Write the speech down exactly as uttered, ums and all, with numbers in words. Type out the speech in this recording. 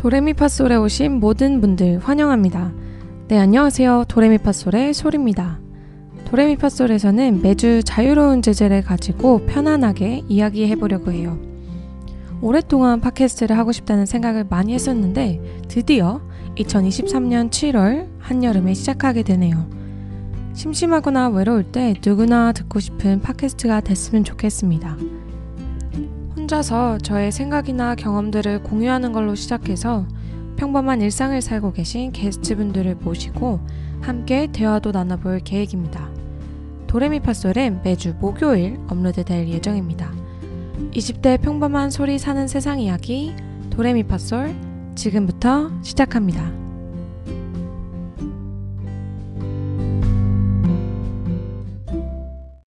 도레미파솔에 오신 모든 분들 환영합니다. 네, 안녕하세요. 도레미파솔의 솔입니다. 도레미파솔에서는 매주 자유로운 주제를 가지고 편안하게 이야기해보려고 해요. 오랫동안 팟캐스트를 하고 싶다는 생각을 많이 했었는데 드디어 이천이십삼년 칠월 한여름에 시작하게 되네요. 심심하거나 외로울 때 누구나 듣고 싶은 팟캐스트가 됐으면 좋겠습니다. 혼자서 저의 생각이나 경험들을 공유하는 걸로 시작해서 평범한 일상을 살고 계신 게스트분들을 모시고 함께 대화도 나눠볼 계획입니다. 도레미파솔은 매주 목요일 업로드될 예정입니다. 이십대 평범한 소리 사는 세상 이야기 도레미파솔 지금부터 시작합니다.